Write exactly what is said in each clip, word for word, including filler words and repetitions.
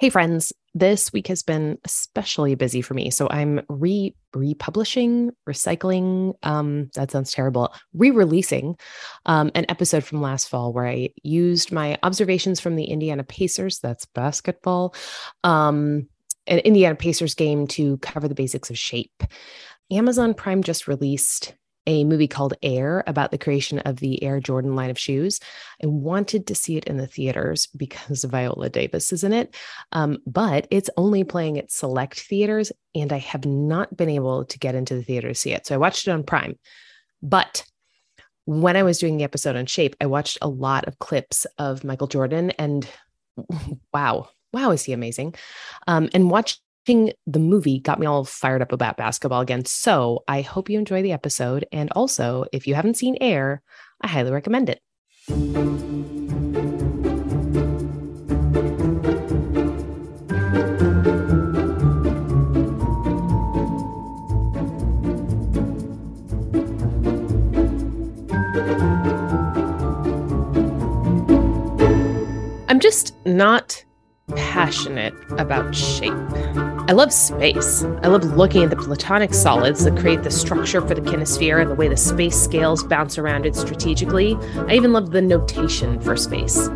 Hey friends, this week has been especially busy for me. So I'm re republishing, recycling, um, that sounds terrible, re-releasing um, an episode from last fall where I used my observations from the Indiana Pacers, that's basketball, um, an Indiana Pacers game to cover the basics of shape. Amazon Prime just released a movie called Air about the creation of the Air Jordan line of shoes. I wanted to see it in the theaters because Viola Davis is in it, um, but it's only playing at select theaters, and I have not been able to get into the theater to see it. So I watched it on Prime. But when I was doing the episode on shape, I watched a lot of clips of Michael Jordan, and wow, wow, is he amazing? Um, and watched the movie got me all fired up about basketball again. So I hope you enjoy the episode. And also, if you haven't seen Air, I highly recommend it. I'm just not passionate about shape. I love space. I love looking at the platonic solids that create the structure for the kinesphere and the way the space scales bounce around it strategically. I even love the notation for space.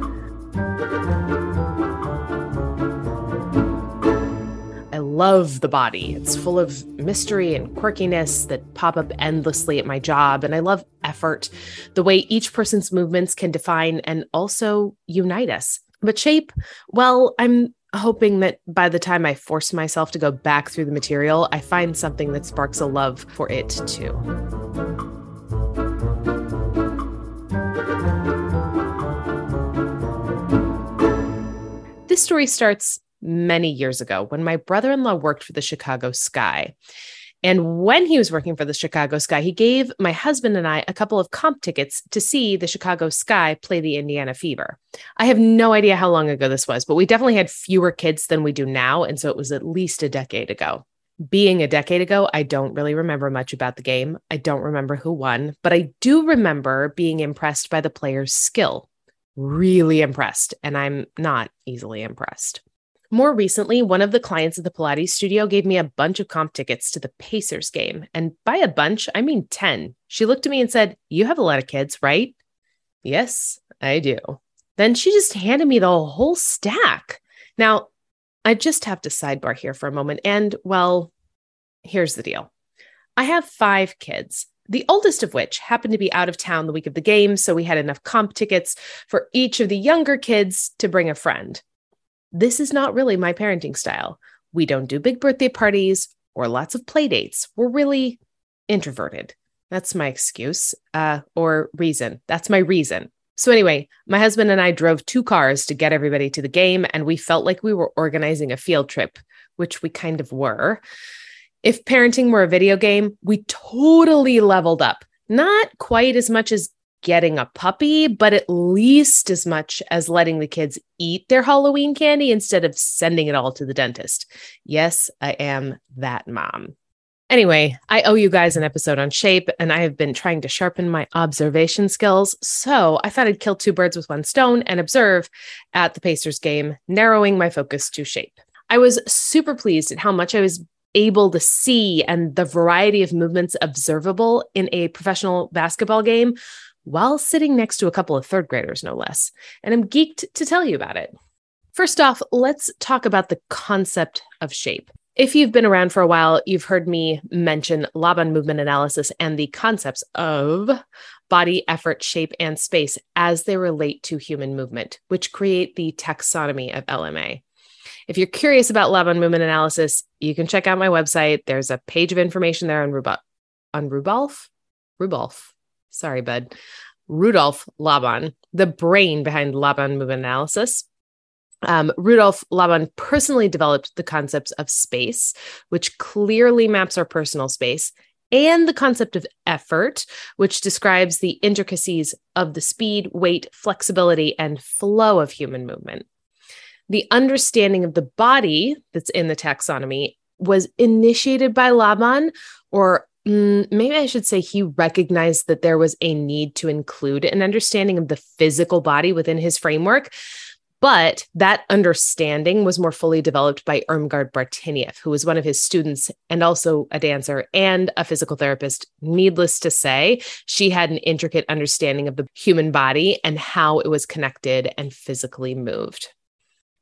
I love the body. It's full of mystery and quirkiness that pop up endlessly at my job. And I love effort, the way each person's movements can define and also unite us. But shape, well, I'm hoping that by the time I force myself to go back through the material, I find something that sparks a love for it too. This story starts many years ago when my brother-in-law worked for the Chicago Sky. And when he was working for the Chicago Sky, he gave my husband and I a couple of comp tickets to see the Chicago Sky play the Indiana Fever. I have no idea how long ago this was, but we definitely had fewer kids than we do now. And so it was at least a decade ago. Being a decade ago, I don't really remember much about the game. I don't remember who won, but I do remember being impressed by the player's skill. Really impressed. And I'm not easily impressed. More recently, one of the clients at the Pilates studio gave me a bunch of comp tickets to the Pacers game. And by a bunch, I mean ten. She looked at me and said, "You have a lot of kids, right?" "Yes, I do." Then she just handed me the whole stack. Now, I just have to sidebar here for a moment. And well, here's the deal. I have five kids, the oldest of which happened to be out of town the week of the game. So we had enough comp tickets for each of the younger kids to bring a friend. This is not really my parenting style. We don't do big birthday parties or lots of play dates. We're really introverted. That's my excuse uh, or reason. That's my reason. So anyway, my husband and I drove two cars to get everybody to the game, and we felt like we were organizing a field trip, which we kind of were. If parenting were a video game, we totally leveled up. Not quite as much as getting a puppy, but at least as much as letting the kids eat their Halloween candy instead of sending it all to the dentist. Yes, I am that mom. Anyway, I owe you guys an episode on shape, and I have been trying to sharpen my observation skills. So I thought I'd kill two birds with one stone and observe at the Pacers game, narrowing my focus to shape. I was super pleased at how much I was able to see and the variety of movements observable in a professional basketball game, while sitting next to a couple of third graders, no less. And I'm geeked to tell you about it. First off, let's talk about the concept of shape. If you've been around for a while, you've heard me mention Laban Movement Analysis and the concepts of body, effort, shape, and space as they relate to human movement, which create the taxonomy of L M A. If you're curious about Laban Movement Analysis, you can check out my website. There's a page of information there on, Ruba- on Rudolf. Rudolf. Sorry, bud. Rudolf Laban, the brain behind Laban Movement Analysis. Um, Rudolf Laban personally developed the concepts of space, which clearly maps our personal space, and the concept of effort, which describes the intricacies of the speed, weight, flexibility, and flow of human movement. The understanding of the body that's in the taxonomy was initiated by Laban, or maybe I should say he recognized that there was a need to include an understanding of the physical body within his framework, But that understanding was more fully developed by Irmgard Bartenieff, who was one of his students and also a dancer and a physical therapist. Needless to say, she had an intricate understanding of the human body and how it was connected and physically moved.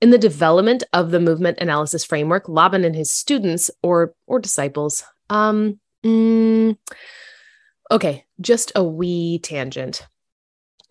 In the development of the movement analysis framework, Laban and his students or or disciples, um, mm, okay, just a wee tangent.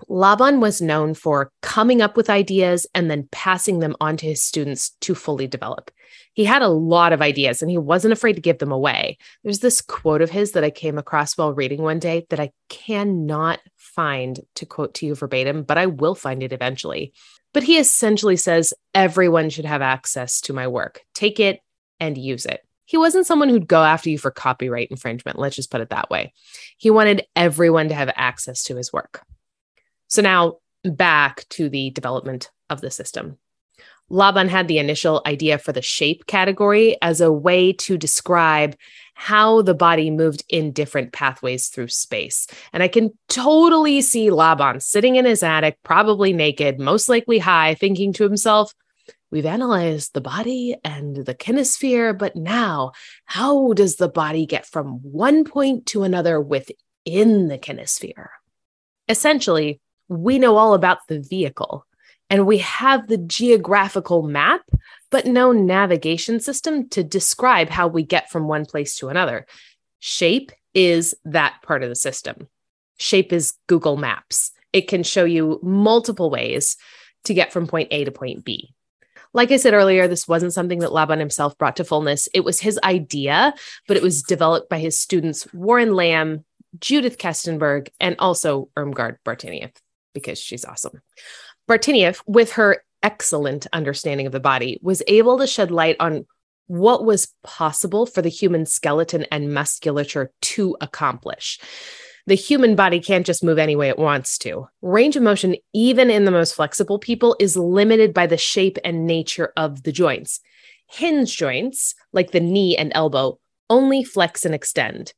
Laban was known for coming up with ideas and then passing them on to his students to fully develop. He had a lot of ideas and he wasn't afraid to give them away. There's this quote of his that I came across while reading one day that I cannot find to quote to you verbatim, but I will find it eventually. But he essentially says, everyone should have access to my work. Take it and use it. He wasn't someone who'd go after you for copyright infringement. Let's just put it that way. He wanted everyone to have access to his work. So now back to the development of the system. Laban had the initial idea for the shape category as a way to describe how the body moved in different pathways through space. And I can totally see Laban sitting in his attic, probably naked, most likely high, thinking to himself, we've analyzed the body and the kinesphere, but now how does the body get from one point to another within the kinesphere? Essentially, we know all about the vehicle and we have the geographical map, but no navigation system to describe how we get from one place to another. Shape is that part of the system. Shape is Google Maps. It can show you multiple ways to get from point A to point B. Like I said earlier, this wasn't something that Laban himself brought to fullness. It was his idea, but it was developed by his students, Warren Lamb, Judith Kestenberg, and also Irmgard Bartenieff, because she's awesome. Bartenieff, with her excellent understanding of the body, was able to shed light on what was possible for the human skeleton and musculature to accomplish. The human body can't just move any way it wants to. Range of motion, even in the most flexible people, is limited by the shape and nature of the joints. Hinge joints, like the knee and elbow, only flex and extend.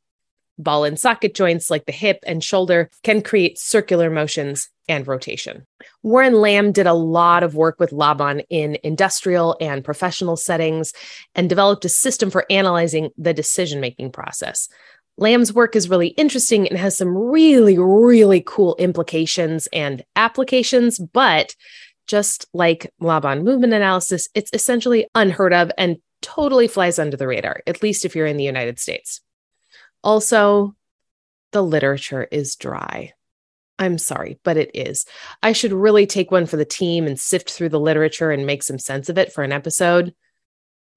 Ball and socket joints like the hip and shoulder can create circular motions and rotation. Warren Lamb did a lot of work with Laban in industrial and professional settings and developed a system for analyzing the decision-making process. Lamb's work is really interesting and has some really, really cool implications and applications, but just like Laban movement analysis, it's essentially unheard of and totally flies under the radar, at least if you're in the United States. Also, the literature is dry. I'm sorry, but it is. I should really take one for the team and sift through the literature and make some sense of it for an episode.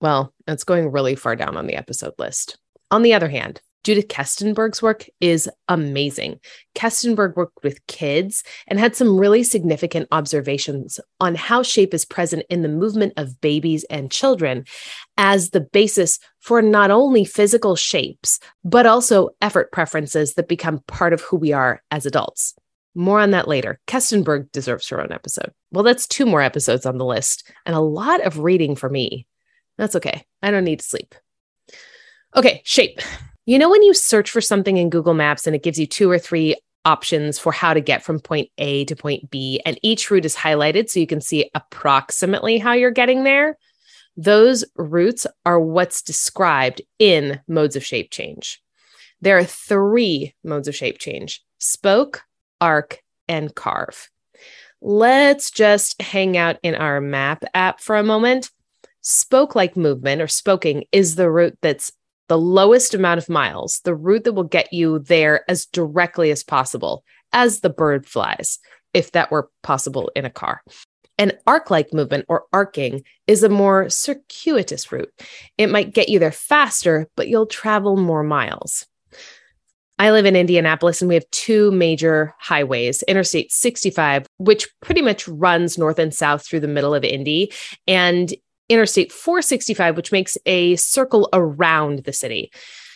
Well, that's going really far down on the episode list. On the other hand, Judith Kestenberg's work is amazing. Kestenberg worked with kids and had some really significant observations on how shape is present in the movement of babies and children as the basis for not only physical shapes, but also effort preferences that become part of who we are as adults. More on that later. Kestenberg deserves her own episode. Well, that's two more episodes on the list and a lot of reading for me. That's okay. I don't need to sleep. Okay, shape. You know when you search for something in Google Maps and it gives you two or three options for how to get from point A to point B, and each route is highlighted so you can see approximately how you're getting there? Those routes are what's described in modes of shape change. There are three modes of shape change: spoke, arc, and carve. Let's just hang out in our map app for a moment. Spoke-like movement or spoking is the route that's the lowest amount of miles, the route that will get you there as directly as possible, as the bird flies, if that were possible in a car. An arc-like movement or arcing is a more circuitous route. It might get you there faster, but you'll travel more miles. I live in Indianapolis and we have two major highways, Interstate sixty-five, which pretty much runs north and south through the middle of Indy, and Interstate four sixty-five, which makes a circle around the city.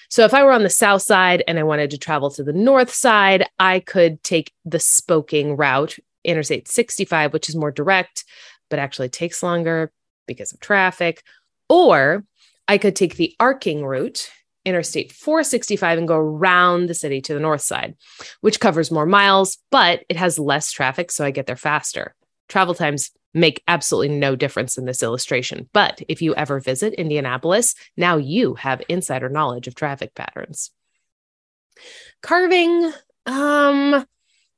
So if I were on the south side and I wanted to travel to the north side, I could take the spoking route, Interstate sixty-five, which is more direct, but actually takes longer because of traffic. Or I could take the arcing route, Interstate four sixty-five, and go around the city to the north side, which covers more miles, but it has less traffic, so I get there faster. Travel times make absolutely no difference in this illustration. But if you ever visit Indianapolis, now you have insider knowledge of traffic patterns. Carving, um,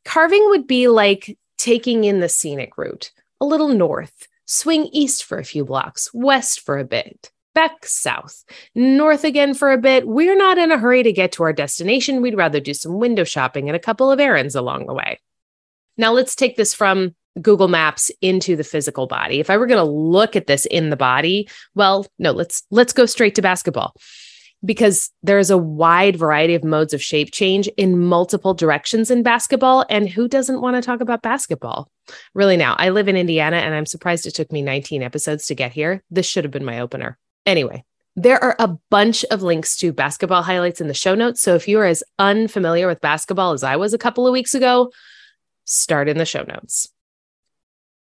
carving would be like taking in the scenic route, a little north, swing east for a few blocks, west for a bit, back south, north again for a bit. We're not in a hurry to get to our destination. We'd rather do some window shopping and a couple of errands along the way. Now let's take this from Google Maps into the physical body. If I were going to look at this in the body, well, no, let's let's go straight to basketball, because there is a wide variety of modes of shape change in multiple directions in basketball. And who doesn't want to talk about basketball? Really now, I live in Indiana and I'm surprised it took me nineteen episodes to get here. This should have been my opener. Anyway, there are a bunch of links to basketball highlights in the show notes. So if you are as unfamiliar with basketball as I was a couple of weeks ago, start in the show notes.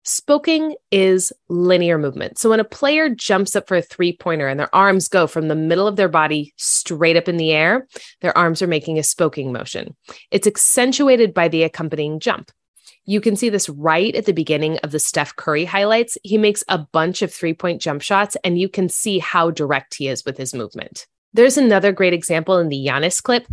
Spoking is linear movement. So when a player jumps up for a three-pointer and their arms go from the middle of their body straight up in the air, their arms are making a spoking motion. It's accentuated by the accompanying jump. You can see this right at the beginning of the Steph Curry highlights. He makes a bunch of three-point jump shots, and you can see how direct he is with his movement. There's another great example in the Giannis clip.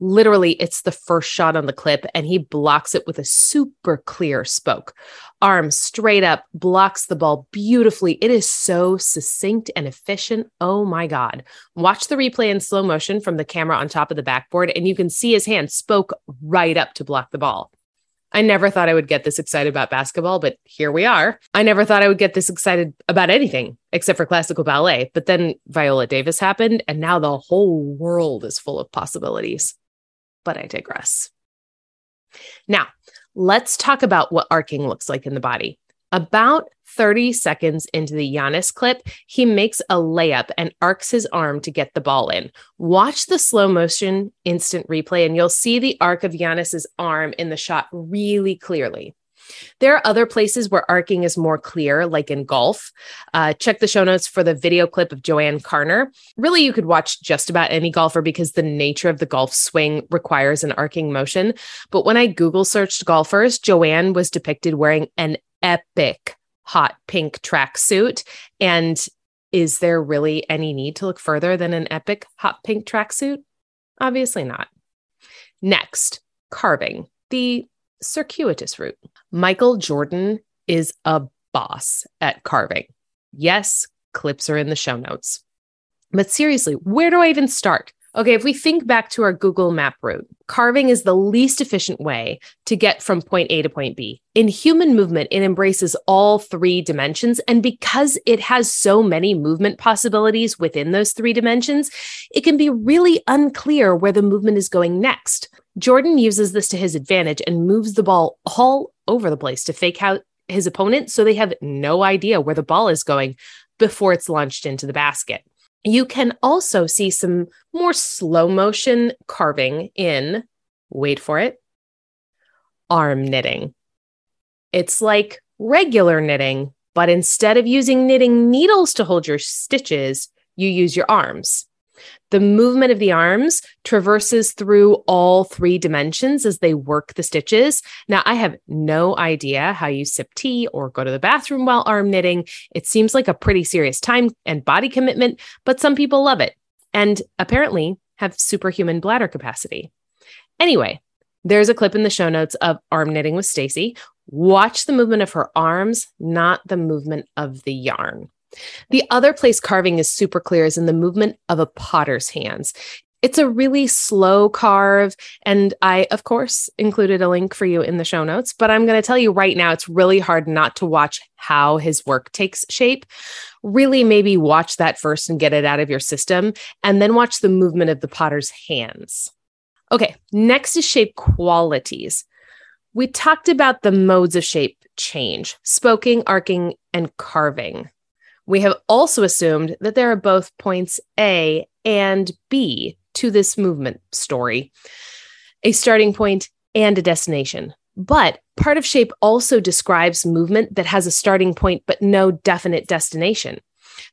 Literally, it's the first shot on the clip, and he blocks it with a super clear spoke. Arm straight up, blocks the ball beautifully. It is so succinct and efficient. Oh my God. Watch the replay in slow motion from the camera on top of the backboard, and you can see his hand spoke right up to block the ball. I never thought I would get this excited about basketball, but here we are. I never thought I would get this excited about anything except for classical ballet, but then Viola Davis happened, and now the whole world is full of possibilities. But I digress. Now, let's talk about what arcing looks like in the body. About thirty seconds into the Giannis clip, he makes a layup and arcs his arm to get the ball in. Watch the slow motion instant replay, and you'll see the arc of Giannis's arm in the shot really clearly. There are other places where arcing is more clear, like in golf. Uh, check the show notes for the video clip of Joanne Carner. Really, you could watch just about any golfer because the nature of the golf swing requires an arcing motion. But when I Google searched golfers, Joanne was depicted wearing an epic hot pink tracksuit. And is there really any need to look further than an epic hot pink tracksuit? Obviously not. Next, carving. The circuitous route. Michael Jordan is a boss at carving. Yes, clips are in the show notes. But seriously, where do I even start? Okay, if we think back to our Google Map route, carving is the least efficient way to get from point A to point B. In human movement, it embraces all three dimensions, and because it has so many movement possibilities within those three dimensions, it can be really unclear where the movement is going next. Jordan uses this to his advantage and moves the ball all over the place to fake out his opponent so they have no idea where the ball is going before it's launched into the basket. You can also see some more slow motion carving in, wait for it, arm knitting. It's like regular knitting, but instead of using knitting needles to hold your stitches, you use your arms. The movement of the arms traverses through all three dimensions as they work the stitches. Now, I have no idea how you sip tea or go to the bathroom while arm knitting. It seems like a pretty serious time and body commitment, but some people love it and apparently have superhuman bladder capacity. Anyway, there's a clip in the show notes of arm knitting with Stacey. Watch the movement of her arms, not the movement of the yarn. The other place carving is super clear is in the movement of a potter's hands. It's a really slow carve, and I, of course, included a link for you in the show notes, but I'm going to tell you right now, it's really hard not to watch how his work takes shape. Really, maybe watch that first and get it out of your system, and then watch the movement of the potter's hands. Okay, next is shape qualities. We talked about the modes of shape change, spoking, arcing, and carving. We have also assumed that there are both points A and B to this movement story, a starting point and a destination. But part of shape also describes movement that has a starting point but no definite destination.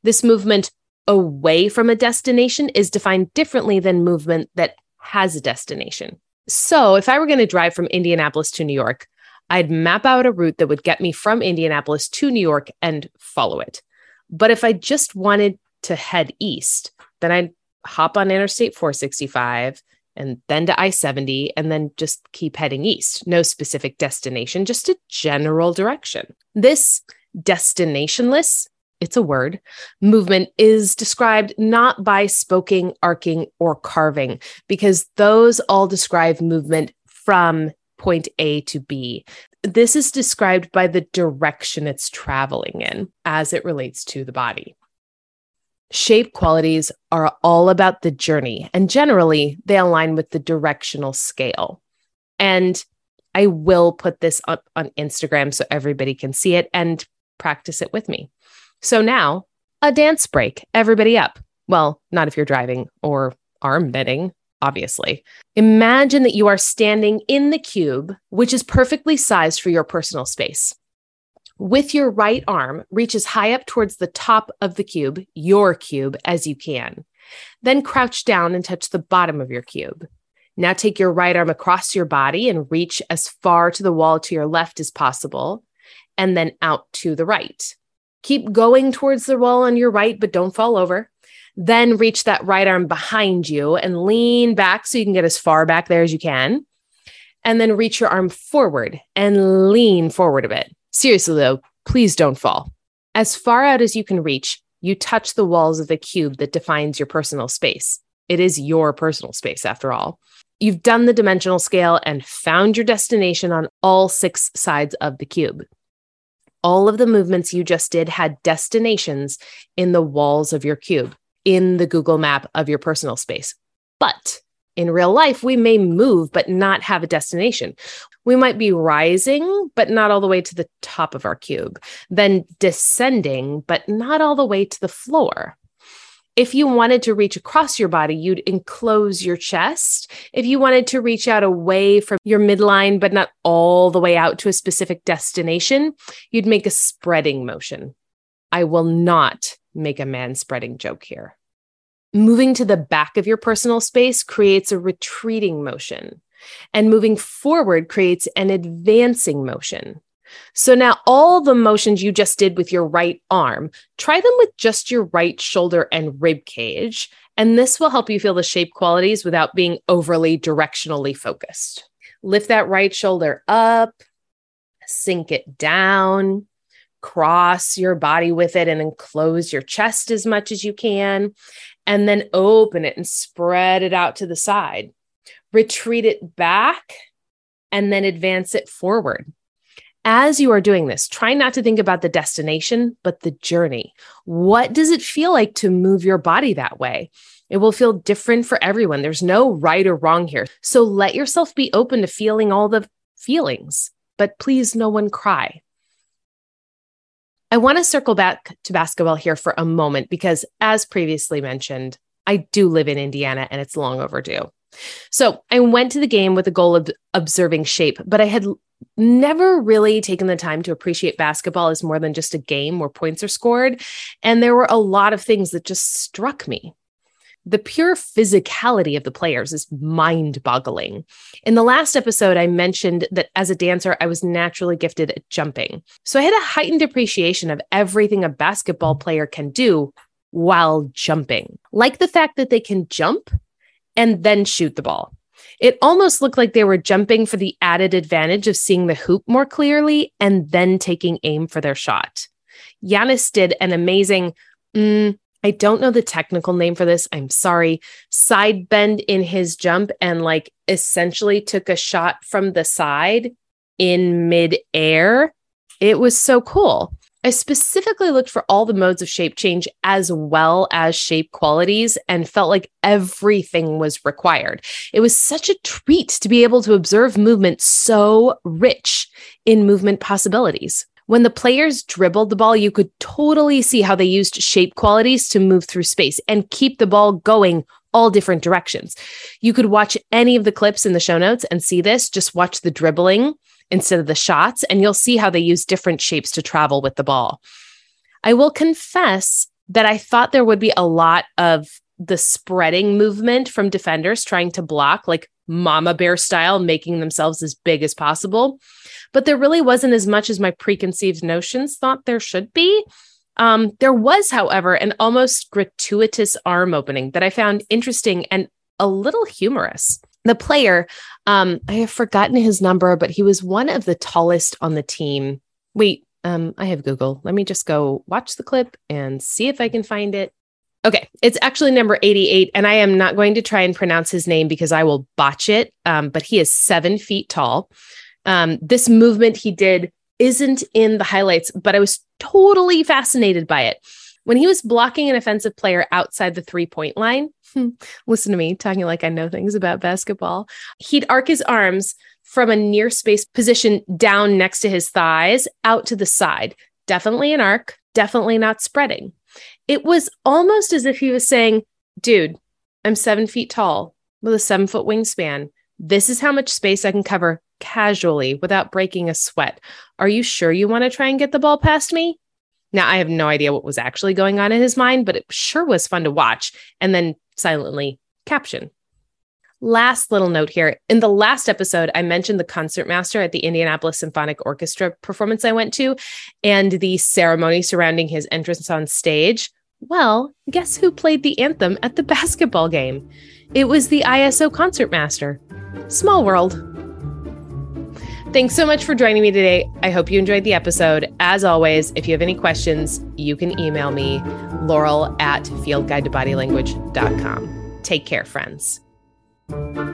This movement away from a destination is defined differently than movement that has a destination. So if I were going to drive from Indianapolis to New York, I'd map out a route that would get me from Indianapolis to New York and follow it. But if I just wanted to head east, then I'd hop on Interstate four sixty-five and then to I seventy and then just keep heading east. No specific destination, just a general direction. This destinationless, it's a word, movement is described not by spoking, arcing, or carving, because those all describe movement from point A to B. This is described by the direction it's traveling in as it relates to the body. Shape qualities are all about the journey, and generally they align with the directional scale. And I will put this up on Instagram so everybody can see it and practice it with me. So now, a dance break, everybody up. Well, not if you're driving or arm bending, obviously. Imagine that you are standing in the cube, which is perfectly sized for your personal space. With your right arm, reach as high up towards the top of the cube, your cube, as you can. Then crouch down and touch the bottom of your cube. Now take your right arm across your body and reach as far to the wall to your left as possible, and then out to the right. Keep going towards the wall on your right, but don't fall over. Then reach that right arm behind you and lean back so you can get as far back there as you can. And then reach your arm forward and lean forward a bit. Seriously, though, please don't fall. As far out as you can reach, you touch the walls of the cube that defines your personal space. It is your personal space, after all. You've done the dimensional scale and found your destination on all six sides of the cube. All of the movements you just did had destinations in the walls of your cube, in the Google map of your personal space. But in real life, we may move, but not have a destination. We might be rising, but not all the way to the top of our cube, then descending, but not all the way to the floor. If you wanted to reach across your body, you'd enclose your chest. If you wanted to reach out away from your midline, but not all the way out to a specific destination, you'd make a spreading motion. I will not make a man-spreading joke here. Moving to the back of your personal space creates a retreating motion, and moving forward creates an advancing motion. So now all the motions you just did with your right arm, try them with just your right shoulder and rib cage, and this will help you feel the shape qualities without being overly directionally focused. Lift that right shoulder up, sink it down, cross your body with it and enclose your chest as much as you can, and then open it and spread it out to the side. Retreat it back and then advance it forward. As you are doing this, try not to think about the destination, but the journey. What does it feel like to move your body that way? It will feel different for everyone. There's no right or wrong here. So let yourself be open to feeling all the feelings, but please, no one cry. I want to circle back to basketball here for a moment because, as previously mentioned, I do live in Indiana and it's long overdue. So I went to the game with the goal of observing shape, but I had never really taken the time to appreciate basketball as more than just a game where points are scored. And there were a lot of things that just struck me. The pure physicality of the players is mind-boggling. In the last episode, I mentioned that as a dancer, I was naturally gifted at jumping. So I had a heightened appreciation of everything a basketball player can do while jumping. Like the fact that they can jump and then shoot the ball. It almost looked like they were jumping for the added advantage of seeing the hoop more clearly and then taking aim for their shot. Giannis did an amazing... Mm, I don't know the technical name for this. I'm sorry. Side bend in his jump and like essentially took a shot from the side in mid-air. It was so cool. I specifically looked for all the modes of shape change as well as shape qualities and felt like everything was required. It was such a treat to be able to observe movement so rich in movement possibilities. When the players dribbled the ball, you could totally see how they used shape qualities to move through space and keep the ball going all different directions. You could watch any of the clips in the show notes and see this. Just watch the dribbling instead of the shots, and you'll see how they use different shapes to travel with the ball. I will confess that I thought there would be a lot of the spreading movement from defenders trying to block, like mama bear style, making themselves as big as possible. But there really wasn't as much as my preconceived notions thought there should be. Um, there was, however, an almost gratuitous arm opening that I found interesting and a little humorous. The player, um, I have forgotten his number, but he was one of the tallest on the team. Wait, um, I have Google. Let me just go watch the clip and see if I can find it. Okay, it's actually number eighty-eight, and I am not going to try and pronounce his name because I will botch it, um, but he is seven feet tall. Um, this movement he did isn't in the highlights, but I was totally fascinated by it. When he was blocking an offensive player outside the three-point line, listen to me, talking like I know things about basketball, he'd arc his arms from a near space position down next to his thighs out to the side. Definitely an arc, definitely not spreading. It was almost as if he was saying, dude, I'm seven feet tall with a seven foot wingspan. This is how much space I can cover casually without breaking a sweat. Are you sure you want to try and get the ball past me? Now, I have no idea what was actually going on in his mind, but it sure was fun to watch and then silently caption. Last little note here. In the last episode, I mentioned the concertmaster at the Indianapolis Symphonic Orchestra performance I went to and the ceremony surrounding his entrance on stage. Well, guess who played the anthem at the basketball game? It was the I S O concertmaster. Small world. Thanks so much for joining me today. I hope you enjoyed the episode. As always, if you have any questions, you can email me, laurel at fieldguidetobodylanguage dot com. Take care, friends. Thank you.